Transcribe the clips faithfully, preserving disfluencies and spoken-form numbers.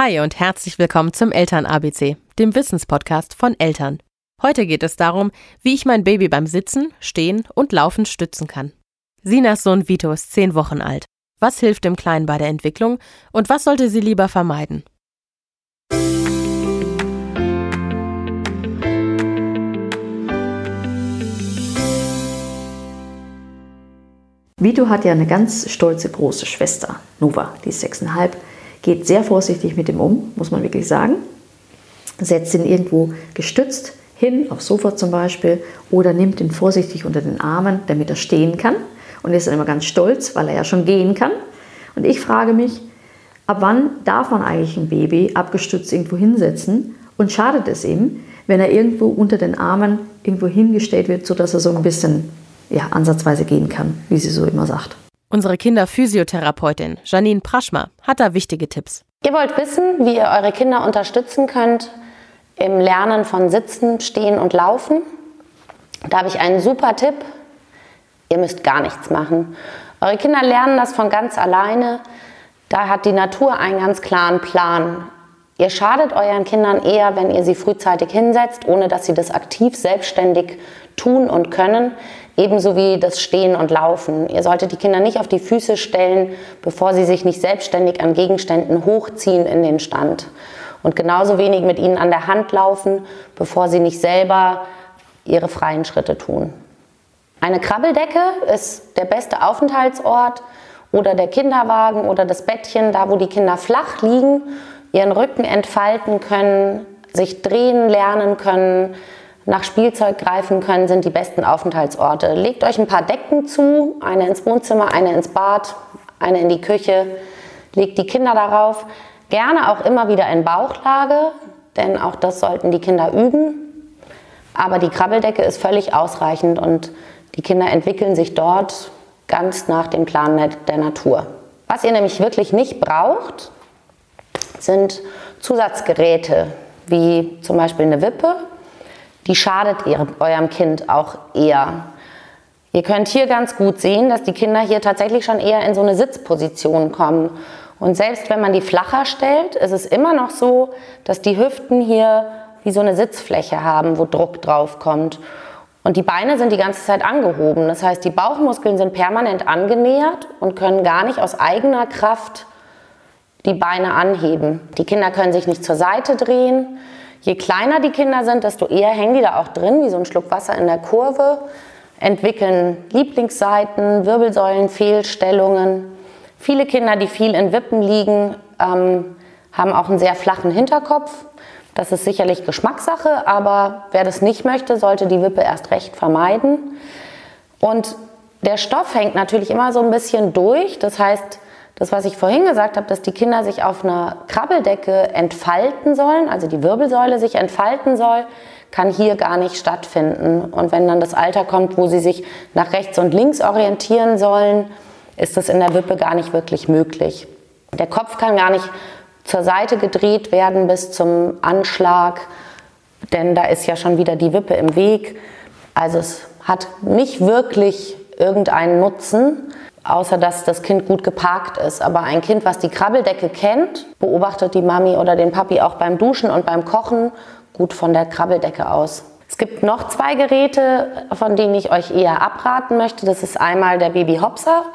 Hi und herzlich willkommen zum Eltern-A B C, dem Wissenspodcast von Eltern. Heute geht es darum, wie ich mein Baby beim Sitzen, Stehen und Laufen stützen kann. Sinas Sohn Vito ist zehn Wochen alt. Was hilft dem Kleinen bei der Entwicklung und was sollte sie lieber vermeiden? Vito hat ja eine ganz stolze große Schwester, Nova, die ist sechseinhalb, geht sehr vorsichtig mit ihm um, muss man wirklich sagen. Setzt ihn irgendwo gestützt hin, aufs Sofa zum Beispiel, oder nimmt ihn vorsichtig unter den Armen, damit er stehen kann. Und ist dann immer ganz stolz, weil er ja schon gehen kann. Und ich frage mich, ab wann darf man eigentlich ein Baby abgestützt irgendwo hinsetzen? Und schadet es ihm, wenn er irgendwo unter den Armen irgendwo hingestellt wird, sodass er so ein bisschen... ja, ansatzweise gehen kann, wie sie so immer sagt. Unsere Kinderphysiotherapeutin Janine Praschma hat da wichtige Tipps. Ihr wollt wissen, wie ihr eure Kinder unterstützen könnt im Lernen von Sitzen, Stehen und Laufen? Da habe ich einen super Tipp. Ihr müsst gar nichts machen. Eure Kinder lernen das von ganz alleine. Da hat die Natur einen ganz klaren Plan. Ihr schadet euren Kindern eher, wenn ihr sie frühzeitig hinsetzt, ohne dass sie das aktiv selbstständig tun und können, ebenso wie das Stehen und Laufen. Ihr solltet die Kinder nicht auf die Füße stellen, bevor sie sich nicht selbstständig an Gegenständen hochziehen in den Stand. Und genauso wenig mit ihnen an der Hand laufen, bevor sie nicht selber ihre freien Schritte tun. Eine Krabbeldecke ist der beste Aufenthaltsort oder der Kinderwagen oder das Bettchen, da wo die Kinder flach liegen, ihren Rücken entfalten können, sich drehen lernen können, nach Spielzeug greifen können, sind die besten Aufenthaltsorte. Legt euch ein paar Decken zu, eine ins Wohnzimmer, eine ins Bad, eine in die Küche. Legt die Kinder darauf. Gerne auch immer wieder in Bauchlage, denn auch das sollten die Kinder üben. Aber die Krabbeldecke ist völlig ausreichend und die Kinder entwickeln sich dort ganz nach dem Plan der Natur. Was ihr nämlich wirklich nicht braucht, sind Zusatzgeräte, wie zum Beispiel eine Wippe. Die schadet ihr, eurem Kind auch eher. Ihr könnt hier ganz gut sehen, dass die Kinder hier tatsächlich schon eher in so eine Sitzposition kommen. Und selbst wenn man die flacher stellt, ist es immer noch so, dass die Hüften hier wie so eine Sitzfläche haben, wo Druck drauf kommt. Und die Beine sind die ganze Zeit angehoben. Das heißt, die Bauchmuskeln sind permanent angenähert und können gar nicht aus eigener Kraft die Beine anheben. Die Kinder können sich nicht zur Seite drehen. Je kleiner die Kinder sind, desto eher hängen die da auch drin, wie so ein Schluck Wasser in der Kurve, entwickeln Lieblingsseiten, Wirbelsäulen, Fehlstellungen. Viele Kinder, die viel in Wippen liegen, ähm, haben auch einen sehr flachen Hinterkopf. Das ist sicherlich Geschmackssache, aber wer das nicht möchte, sollte die Wippe erst recht vermeiden. Und der Stoff hängt natürlich immer so ein bisschen durch, das heißt, das, was ich vorhin gesagt habe, dass die Kinder sich auf einer Krabbeldecke entfalten sollen, also die Wirbelsäule sich entfalten soll, kann hier gar nicht stattfinden. Und wenn dann das Alter kommt, wo sie sich nach rechts und links orientieren sollen, ist das in der Wippe gar nicht wirklich möglich. Der Kopf kann gar nicht zur Seite gedreht werden bis zum Anschlag, denn da ist ja schon wieder die Wippe im Weg. Also es hat nicht wirklich irgendeinen Nutzen, außer dass das Kind gut geparkt ist. Aber ein Kind, was die Krabbeldecke kennt, beobachtet die Mami oder den Papi auch beim Duschen und beim Kochen gut von der Krabbeldecke aus. Es gibt noch zwei Geräte, von denen ich euch eher abraten möchte. Das ist einmal der Baby Hopser.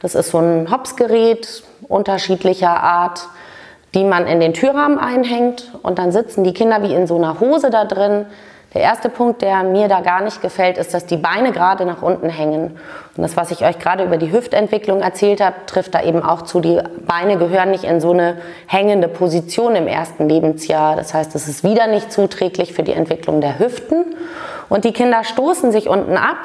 Das ist so ein Hopsgerät unterschiedlicher Art, die man in den Türrahmen einhängt. Und dann sitzen die Kinder wie in so einer Hose da drin. Der erste Punkt, der mir da gar nicht gefällt, ist, dass die Beine gerade nach unten hängen. Und das, was ich euch gerade über die Hüftentwicklung erzählt habe, trifft da eben auch zu. Die Beine gehören nicht in so eine hängende Position im ersten Lebensjahr. Das heißt, es ist wieder nicht zuträglich für die Entwicklung der Hüften. Und die Kinder stoßen sich unten ab,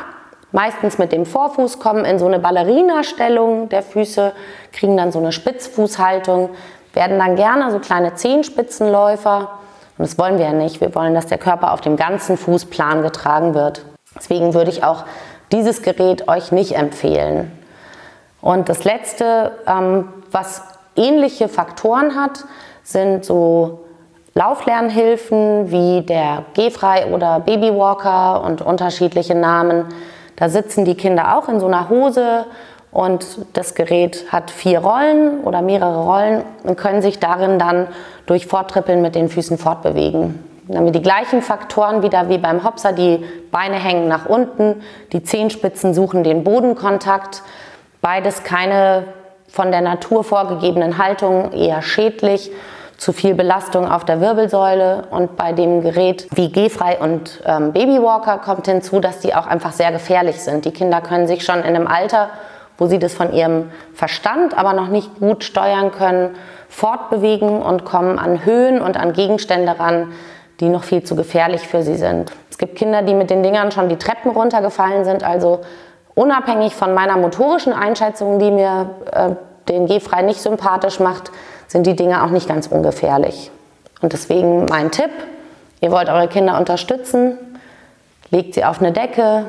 meistens mit dem Vorfuß, kommen in so eine Ballerina-Stellung der Füße, kriegen dann so eine Spitzfußhaltung, werden dann gerne so kleine Zehenspitzenläufer. Und das wollen wir ja nicht. Wir wollen, dass der Körper auf dem ganzen Fuß plan getragen wird. Deswegen würde ich auch dieses Gerät euch nicht empfehlen. Und das Letzte, ähm, was ähnliche Faktoren hat, sind so Lauflernhilfen wie der Gehfrei oder Babywalker und unterschiedliche Namen. Da sitzen die Kinder auch in so einer Hose und das Gerät hat vier Rollen oder mehrere Rollen und können sich darin dann durch Vortrippeln mit den Füßen fortbewegen. Dann haben wir die gleichen Faktoren wieder wie beim Hopser, die Beine hängen nach unten, die Zehenspitzen suchen den Bodenkontakt, beides keine von der Natur vorgegebenen Haltungen, eher schädlich, zu viel Belastung auf der Wirbelsäule. Und bei dem Gerät wie Gehfrei und ähm, Babywalker kommt hinzu, dass die auch einfach sehr gefährlich sind. Die Kinder können sich schon in einem Alter, wo sie das von ihrem Verstand aber noch nicht gut steuern können, fortbewegen und kommen an Höhen und an Gegenstände ran, die noch viel zu gefährlich für sie sind. Es gibt Kinder, die mit den Dingern schon die Treppen runtergefallen sind. Also unabhängig von meiner motorischen Einschätzung, die mir äh, den Gehfrei nicht sympathisch macht, sind die Dinge auch nicht ganz ungefährlich. Und deswegen mein Tipp, ihr wollt eure Kinder unterstützen, legt sie auf eine Decke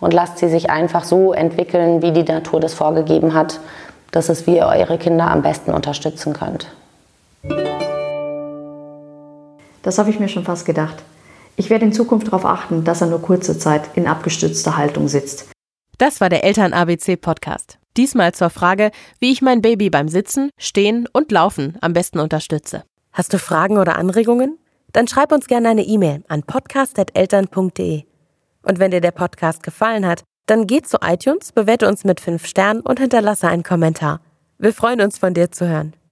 und lasst sie sich einfach so entwickeln, wie die Natur das vorgegeben hat. Das ist, wie ihr eure Kinder am besten unterstützen könnt. Das habe ich mir schon fast gedacht. Ich werde in Zukunft darauf achten, dass er nur kurze Zeit in abgestützter Haltung sitzt. Das war der Eltern-A B C-Podcast. Diesmal zur Frage, wie ich mein Baby beim Sitzen, Stehen und Laufen am besten unterstütze. Hast du Fragen oder Anregungen? Dann schreib uns gerne eine E-Mail an podcast punkt eltern punkt de. Und wenn dir der Podcast gefallen hat, dann geh zu iTunes, bewerte uns mit fünf Sternen und hinterlasse einen Kommentar. Wir freuen uns, von dir zu hören.